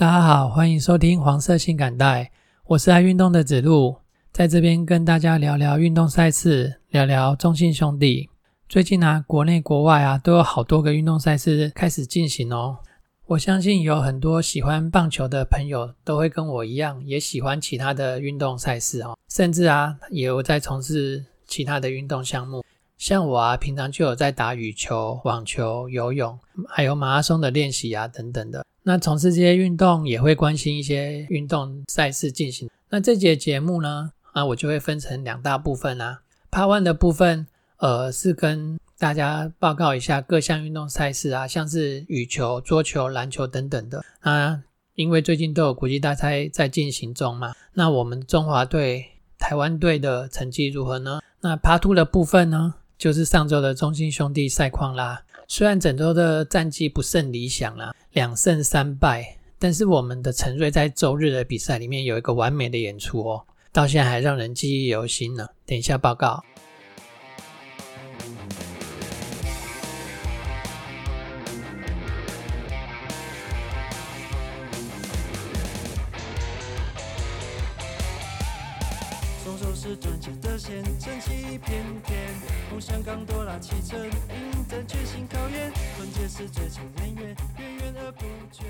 大家好，欢迎收听黄色性感带，我是爱运动的子路，在这边跟大家聊聊运动赛事，聊聊中信兄弟。最近国内国外都有好多个运动赛事开始进行哦。我相信有很多喜欢棒球的朋友都会跟我一样，也喜欢其他的运动赛事哦，甚至也有在从事其他的运动项目。像我平常就有在打羽球、网球、游泳，还有马拉松的练习等等的。那从事这些运动也会关心一些运动赛事进行。那这节节目呢，我就会分成两大部分Part 1 的部分是跟大家报告一下各项运动赛事像是羽球、桌球、篮球等等的。因为最近都有国际大赛在进行中嘛，那我们中华队、台湾队的成绩如何呢？那 Part 2 的部分呢，就是上周的中信兄弟赛况啦。虽然整周的战绩不甚理想啦，2胜3败，但是我们的陈瑞在周日的比赛里面有一个完美的演出哦，到现在还让人记忆犹新呢。等一下报告。双手是转折的线，撑起一片天。从香港多拉启程，迎战全新考验。关键是追求年月，源源而不绝。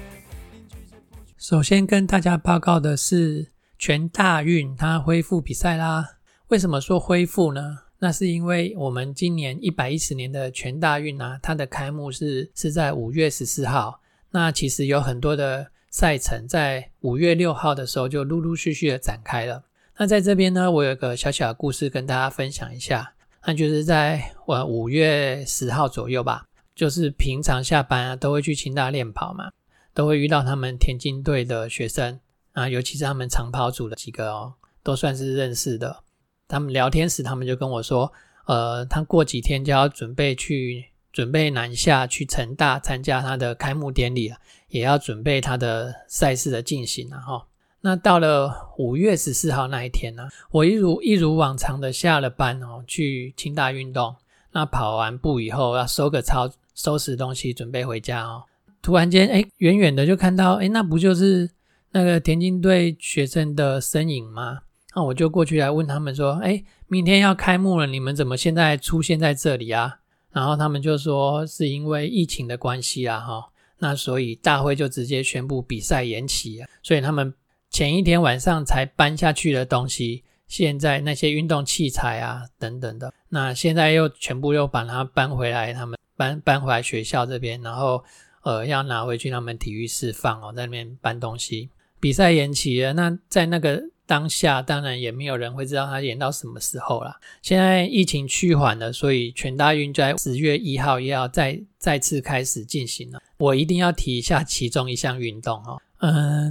首先跟大家报告的是全大运它恢复比赛啦。为什么说恢复呢？那是因为我们今年110年的全大运它的开幕是在5月14号。那其实有很多的赛程在5月6号的时候就陆陆续续的展开了。那在这边呢，我有个小小的故事跟大家分享一下。那就是在5月10号左右吧，就是平常下班都会去清大练跑嘛，都会遇到他们田径队的学生尤其是他们长跑组的几个哦，都算是认识的。他们聊天时他们就跟我说他过几天就要准备南下去成大参加他的开幕典礼了，也要准备他的赛事的进行那到了5月14号那一天我一如往常的下了班去清大运动。那跑完步以后要收个操，收拾东西准备回家突然间远远的就看到那不就是那个田径队学生的身影吗？那我就过去来问他们说明天要开幕了，你们怎么现在出现在这里然后他们就说是因为疫情的关系那所以大会就直接宣布比赛延期所以他们前一天晚上才搬下去的东西，现在那些运动器材等等的，那现在又全部又把它搬回来，他们搬回来学校这边，然后要拿回去他们体育室放在那边搬东西。比赛延期了，那在那个当下当然也没有人会知道它延到什么时候啦。现在疫情趋缓了，所以全大运在10月1号也要再次开始进行了。我一定要提一下其中一项运动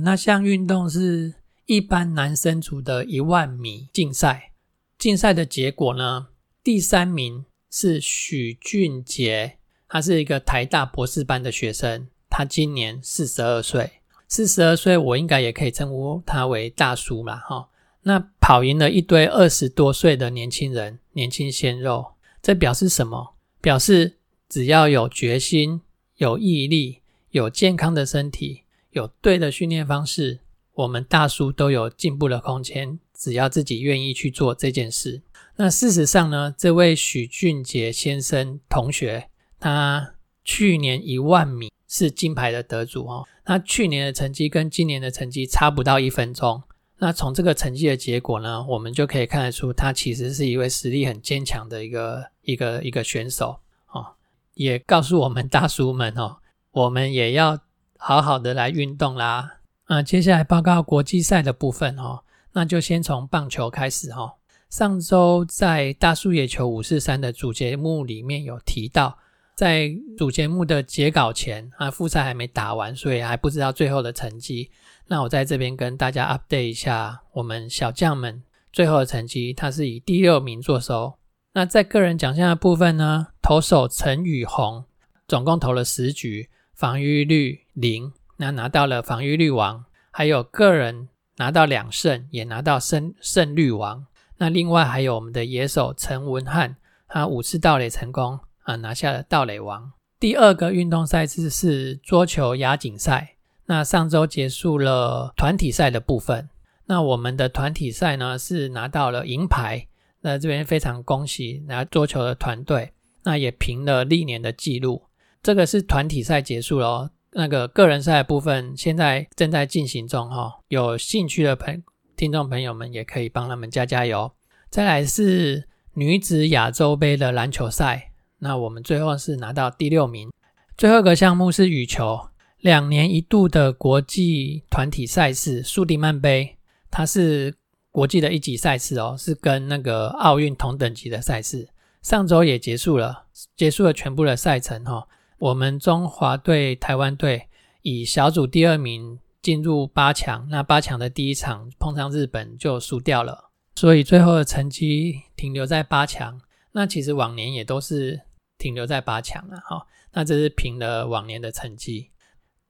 那项运动是一般男生组的10000米竞赛。竞赛的结果呢，第3名是许俊杰，他是一个台大博士班的学生，他今年42岁。42岁我应该也可以称呼他为大叔啦那跑赢了一堆20多岁的年轻人，年轻鲜肉。这表示什么？表示只要有决心、有毅力、有健康的身体、有对的训练方式，我们大叔都有进步的空间，只要自己愿意去做这件事。那事实上呢，这位许俊杰先生同学，他去年10000米是金牌的得主他去年的成绩跟今年的成绩差不到1分钟。那从这个成绩的结果呢，我们就可以看得出他其实是一位实力很坚强的一个选手也告诉我们大叔们我们也要好好的来运动啦。接下来报告国际赛的部分那就先从棒球开始上周在大叔野球543的主节目里面有提到，在主节目的截稿前复赛还没打完，所以还不知道最后的成绩。那我在这边跟大家 update 一下我们小将们最后的成绩，他是以第6名作收。那在个人奖项的部分呢，投手陈宇宏总共投了10局，防御率0，那拿到了防御率王，还有个人拿到2胜，也拿到胜率王。那另外还有我们的野手陈文翰，他5次盗垒成功拿下了盗垒王。第2个运动赛事是桌球亚锦赛，那上周结束了团体赛的部分，那我们的团体赛呢是拿到了银牌，那这边非常恭喜拿桌球的团队，那也平了历年的记录。这个是团体赛结束了哦，那个个人赛的部分现在正在进行中哦，有兴趣的听众朋友们也可以帮他们加油。再来是女子亚洲杯的篮球赛，那我们最后是拿到第6名。最后一个项目是羽球，2年一度的国际团体赛事苏迪曼杯，它是国际的一级赛事哦，是跟那个奥运同等级的赛事。上周也结束了全部的赛程哦，我们中华队、台湾队以小组第2名进入8强，那8强的第一场碰上日本就输掉了，所以最后的成绩停留在8强。那其实往年也都是停留在8强啦哦，那这是平了往年的成绩。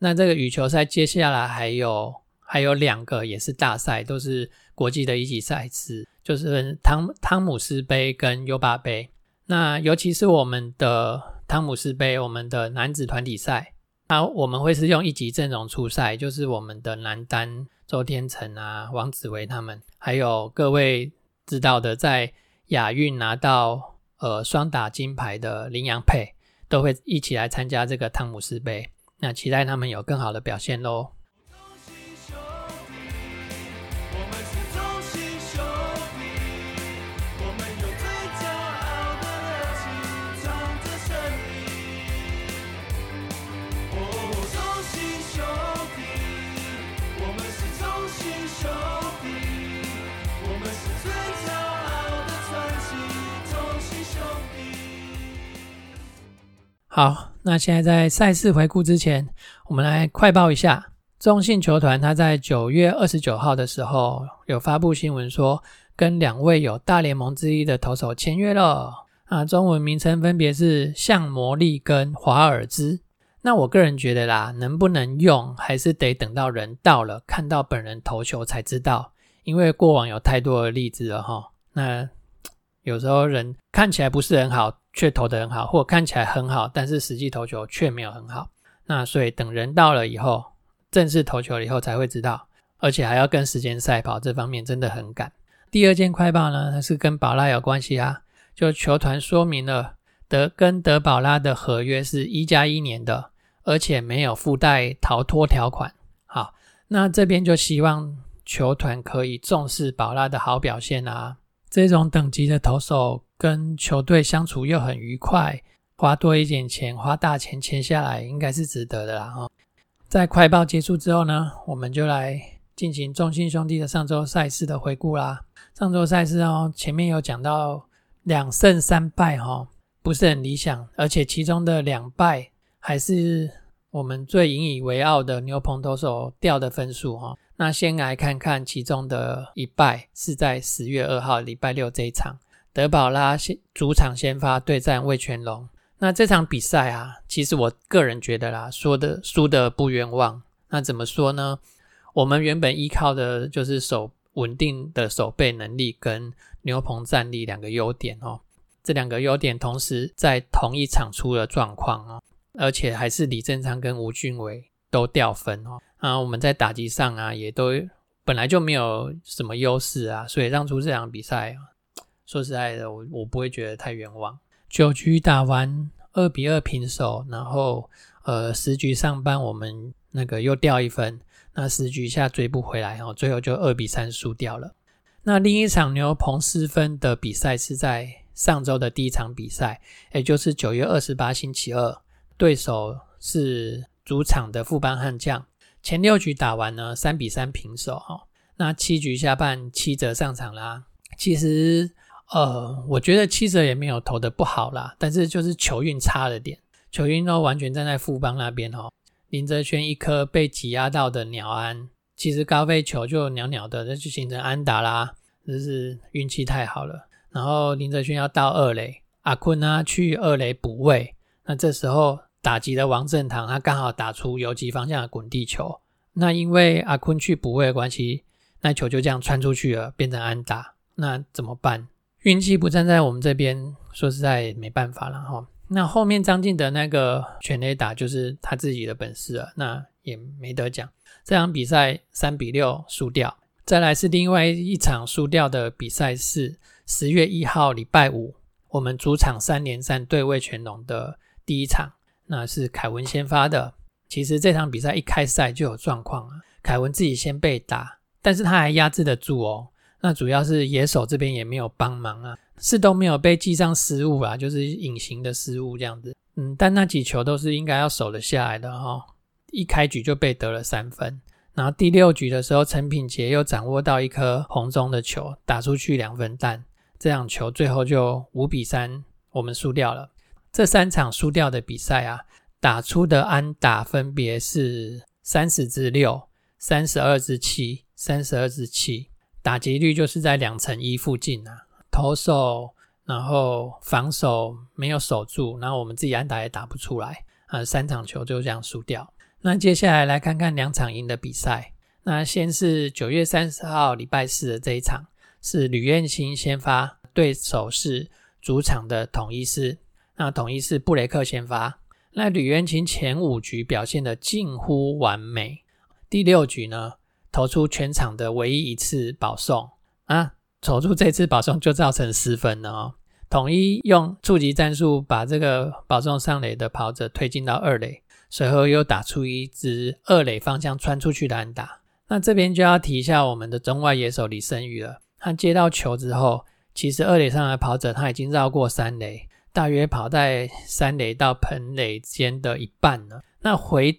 那这个羽球赛接下来还有2个也是大赛，都是国际的一级赛事，就是汤姆斯杯跟U8杯。那尤其是我们的汤姆斯杯，我们的男子团体赛，那我们会是用一级阵容出赛，就是我们的男单周天成啊、王子维他们，还有各位知道的在亚运拿到双打金牌的林洋配，都会一起来参加这个汤姆斯杯，那期待他们有更好的表现咯。好，那现在在赛事回顾之前，我们来快报一下中信球团，他在9月29号的时候有发布新闻说跟2位有大联盟之一的投手签约了，那中文名称分别是向魔力跟华尔兹。那我个人觉得啦，能不能用还是得等到人到了，看到本人投球才知道，因为过往有太多的例子了齁，那有时候人看起来不是很好却投得很好，或看起来很好但是实际投球却没有很好，那所以等人到了以后，正式投球了以后才会知道，而且还要跟时间赛跑，这方面真的很赶。第二件快报呢是跟宝拉有关系啊，就球团说明了跟德宝拉的合约是1+1年的，而且没有附带逃脱条款。好，那这边就希望球团可以重视宝拉的好表现啊，这种等级的投手跟球队相处又很愉快，花多一点钱，花大钱签下来应该是值得的啦哦。在快报结束之后呢，我们就来进行中信兄弟的上周赛事的回顾啦。上周赛事哦，前面有讲到2胜3败哦，不是很理想，而且其中的2败还是我们最引以为傲的牛棚投手掉的分数哦。那先来看看其中的1败是在10月2号礼拜六这一场，德保拉主场先发对战味全龙。那这场比赛啊，其实我个人觉得啦，输的不冤枉。那怎么说呢，我们原本依靠的就是稳定的守备能力跟牛棚战力两个优点哦，这两个优点同时在同一场出了状况哦，而且还是李正昌跟吴俊伟都掉分哦。我们在打击上啊，也都本来就没有什么优势啊，所以让出这场比赛，说实在的，我不会觉得太冤枉。9局打完2-2平手，然后10局上半我们那个又掉1分，那10局下追不回来哦，最后就2-3输掉了。那另一场牛棚失分的比赛是在上周的第一场比赛，也就是9月28星期二，对手是主场的富邦悍将。前6局打完呢3-3平手哦，那7局下半7者上场啦。其实我觉得7者也没有投得不好啦，但是就是球运差了点，球运都完全站在富邦那边哦。林哲轩一颗被挤压到的鸟安，其实高飞球就袅袅的就形成安打啦，就是运气太好了。然后林哲轩要到2垒，阿坤啊去2垒补位，那这时候打击的王正堂他刚好打出游击方向的滚地球，那因为阿坤去补位的关系，那球就这样穿出去了，变成安打。那怎么办，运气不站在我们这边，说实在没办法啦齁。那后面张进德那个全垒打就是他自己的本事了，那也没得讲。这场比赛3-6输掉。再来是另外一场输掉的比赛是10月1号礼拜五，我们主场3连战对味全龙的第一场，那是凯文先发的。其实这场比赛一开赛就有状况啊，凯文自己先被打，但是他还压制得住哦。那主要是野手这边也没有帮忙啊，是都没有被记上失误啊，就是隐形的失误这样子。但那几球都是应该要守得下来的哦。一开局就被得了3分，然后第6局的时候，陈品杰又掌握到一颗红中的球，打出去2分弹，这场球最后就5-3，我们输掉了。这3场输掉的比赛啊，打出的安打分别是30-6、32-7、32-7，打击率就是在2%附近啊。投手然后防守没有守住，然后我们自己安打也打不出来，3场球就这样输掉。那接下来来看看2场赢的比赛。那先是9月30号礼拜四的这一场，是吕彦青先发，对手是主场的统一狮。那统一是布雷克先发。那吕彦青前5局表现得近乎完美，第6局呢投出全场的唯一一次保送啊，投出这次保送就造成失分了哦。统一用触及战术把这个保送上垒的跑者推进到2垒，随后又打出一支2垒方向穿出去的安打。那这边就要提一下我们的中外野手李胜宇了，他接到球之后，其实2垒上的跑者他已经绕过3垒，大约跑在3垒到本垒间的一半了。那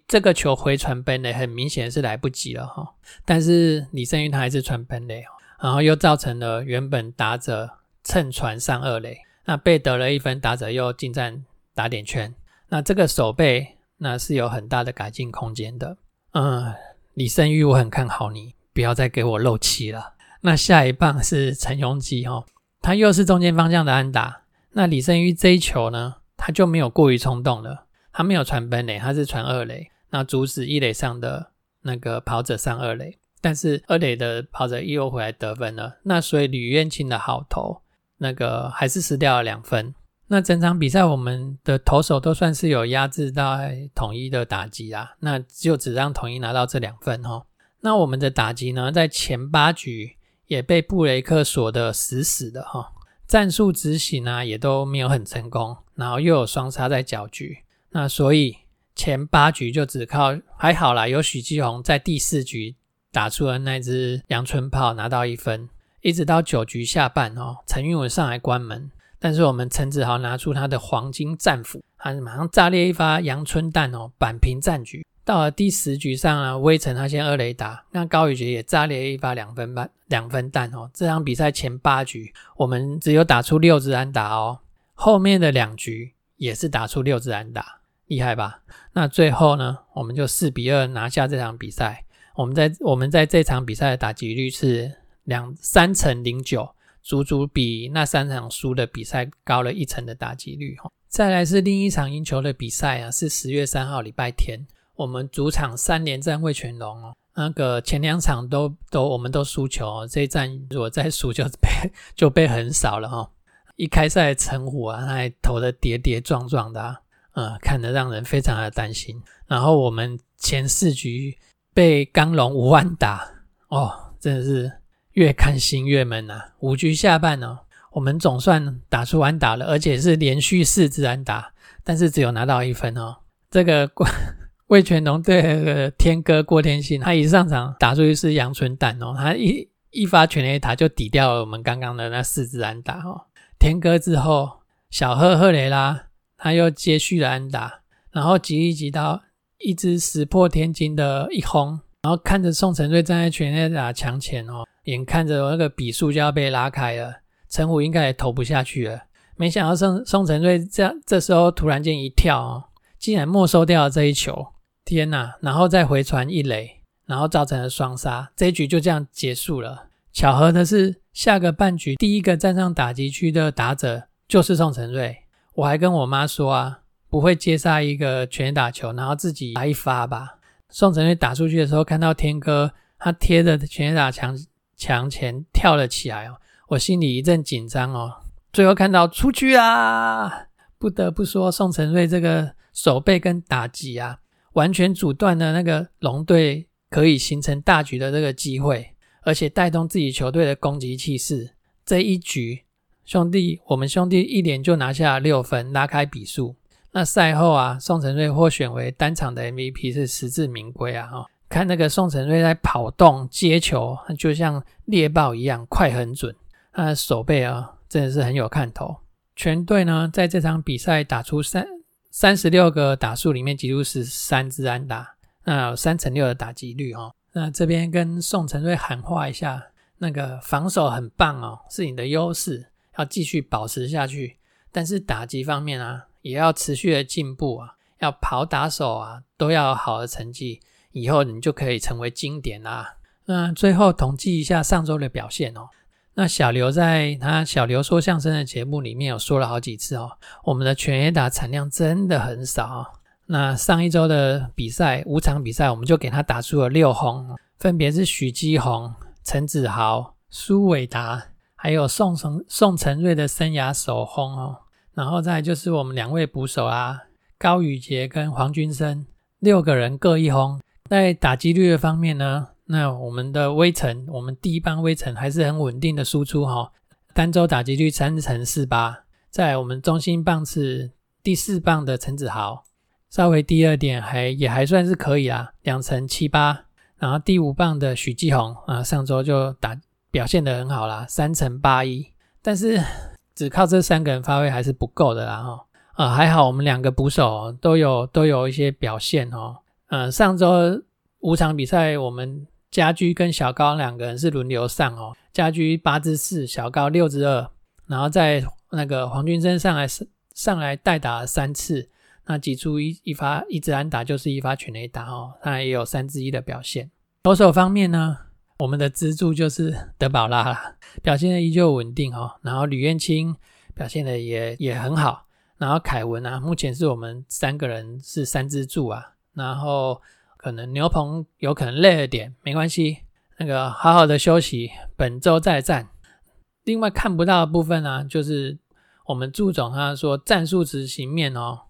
这个球回传本垒很明显是来不及了哦，但是李胜宇他还是传本垒哦，然后又造成了原本打者趁传上2垒，那被得了1分，打者又进站打点圈。那这个守备那是有很大的改进空间的。李胜宇我很看好你，不要再给我漏气了。那下一棒是陈鏞基哦，他又是中间方向的安打。那李胜宇这一球呢，他就没有过于冲动了，他没有传本垒，他是传2垒，那阻止1垒上的那个跑者上2垒，但是2垒的跑者又回来得分了。那所以吕彦青的好投那个还是失掉了2分。那整场比赛我们的投手都算是有压制到统一的打击啦，那就只让统一拿到这2分哦。那我们的打击呢，在前8局也被布雷克锁得死死的哦，战术执行啊也都没有很成功，然后又有双杀在搅局。那所以前8局就只靠还好啦，有许继宏在第4局打出了那只阳春炮拿到1分，一直到9局下半哦，陈运文上来关门，但是我们陈子豪拿出他的黄金战斧，他马上炸裂一发阳春弹哦，扳平战局。到了第10局上啊，威晨他先2垒打，那高宇杰也炸裂一发2分弹哦。这场比赛前8局我们只有打出6支安打哦，后面的2局也是打出6支安打，厉害吧？那最后呢，我们就4-2拿下这场比赛。我们在这场比赛的打击率是3.09%，足足比那3场输的比赛高了1成的打击率哦。再来是另一场赢球的比赛啊，是10月3号礼拜天。我们主场3连战味全龙哦，那个前2场都我们都输球哦，这一战如果再输就被很少了哦。一开赛陈虎啊，他还投得跌跌撞撞的啊，看得让人非常的担心。然后我们前4局被刚龙5安打哦，真的是越看心越闷啊。5局下半哦，我们总算打出安打了，而且是连续4支安打，但是只有拿到1分哦。这个味全龙对天哥郭天信，他一上场打出去是阳春弹哦，他一发全垒打就抵掉了我们刚刚的那4支安打哦。天哥之后，小贺赫雷拉他又接续了安打，然后击到一支石破天惊的一轰，然后看着宋承瑞站在全垒打墙前哦，眼看着那个比数就要被拉开了，陈虎应该也投不下去了。没想到宋承瑞这时候突然间一跳哦，竟然没收掉了这一球。天哪，然后再回传1垒，然后造成了双杀，这一局就这样结束了。巧合的是，下个半局第1个站上打击区的打者就是宋承瑞。我还跟我妈说啊，不会接杀一个全垒打球然后自己来一发吧。宋承瑞打出去的时候，看到天哥他贴着全垒打墙前跳了起来哦，我心里一阵紧张哦。最后看到出去啊，不得不说宋承瑞这个手背跟打击啊，完全阻断了那个龙队可以形成大局的这个机会，而且带动自己球队的攻击气势。这一局我们兄弟一连就拿下了6分，拉开比数。那赛后啊，宋承瑞获选为单场的 MVP 是实至名归啊、看那个宋承瑞在跑动接球，就像猎豹一样快很准，他的手背啊真的是很有看头。全队呢在这场比赛打出36个打数里面击出13支安打，那有 3x6 的打击率哦。那这边跟宋承瑞喊话一下，那个防守很棒哦，是你的优势，要继续保持下去，但是打击方面啊也要持续的进步啊，要跑打手啊都要有好的成绩，以后你就可以成为经典啦。那最后统计一下上周的表现哦。那小刘在他小刘说相声的节目里面有说了好几次哦，我们的全垒打产量真的很少哦。那上一周的比赛5场比赛，我们就给他打出了6轰，分别是许基宏、陈子豪、苏伟达，还有宋承瑞的生涯首轰哦。然后再就是我们2位捕手啊，高宇杰跟黄君生，6个人各1轰。在打击率的方面呢，那我们的威城，我们第一棒威城还是很稳定的输出哦，单周打击率 3x48。 再来我们中心棒是第4棒的陈子豪，稍微低二点也还算是可以啦，2x78。然后第5棒的许继宏啊，上周就表现得很好啦，3x81。但是只靠这3个人发挥还是不够的啦哦。还好我们2个捕手、都有一些表现哦。上周5场比赛，我们家驹跟小高2个人是轮流上哦，家驹 8-4， 小高 6-2， 然后在那个黄君生上来代打了3次，那击出一支安打就是一发全垒打哦，他也有1/3的表现。投手方面呢，我们的支柱就是德保拉啦，表现的依旧稳定哦，然后吕彦青表现的也很好，然后凯文啊，目前是我们3个人是3支柱啊，然后可能牛棚有可能累了点，没关系，那个好好的休息，本周再战。另外看不到的部分啊，就是我们祝总他说战术执行面哦，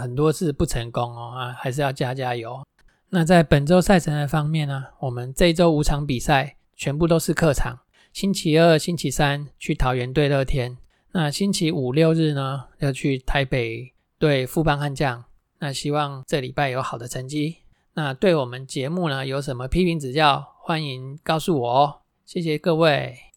很多次不成功哦，还是要加油。那在本周赛程的方面呢、我们这一周5场比赛全部都是客场，星期2、星期3去桃园对乐天，那星期5、6日呢要去台北对富邦悍将，那希望这礼拜有好的成绩。那对我们节目呢有什么批评指教，欢迎告诉我哦，谢谢各位。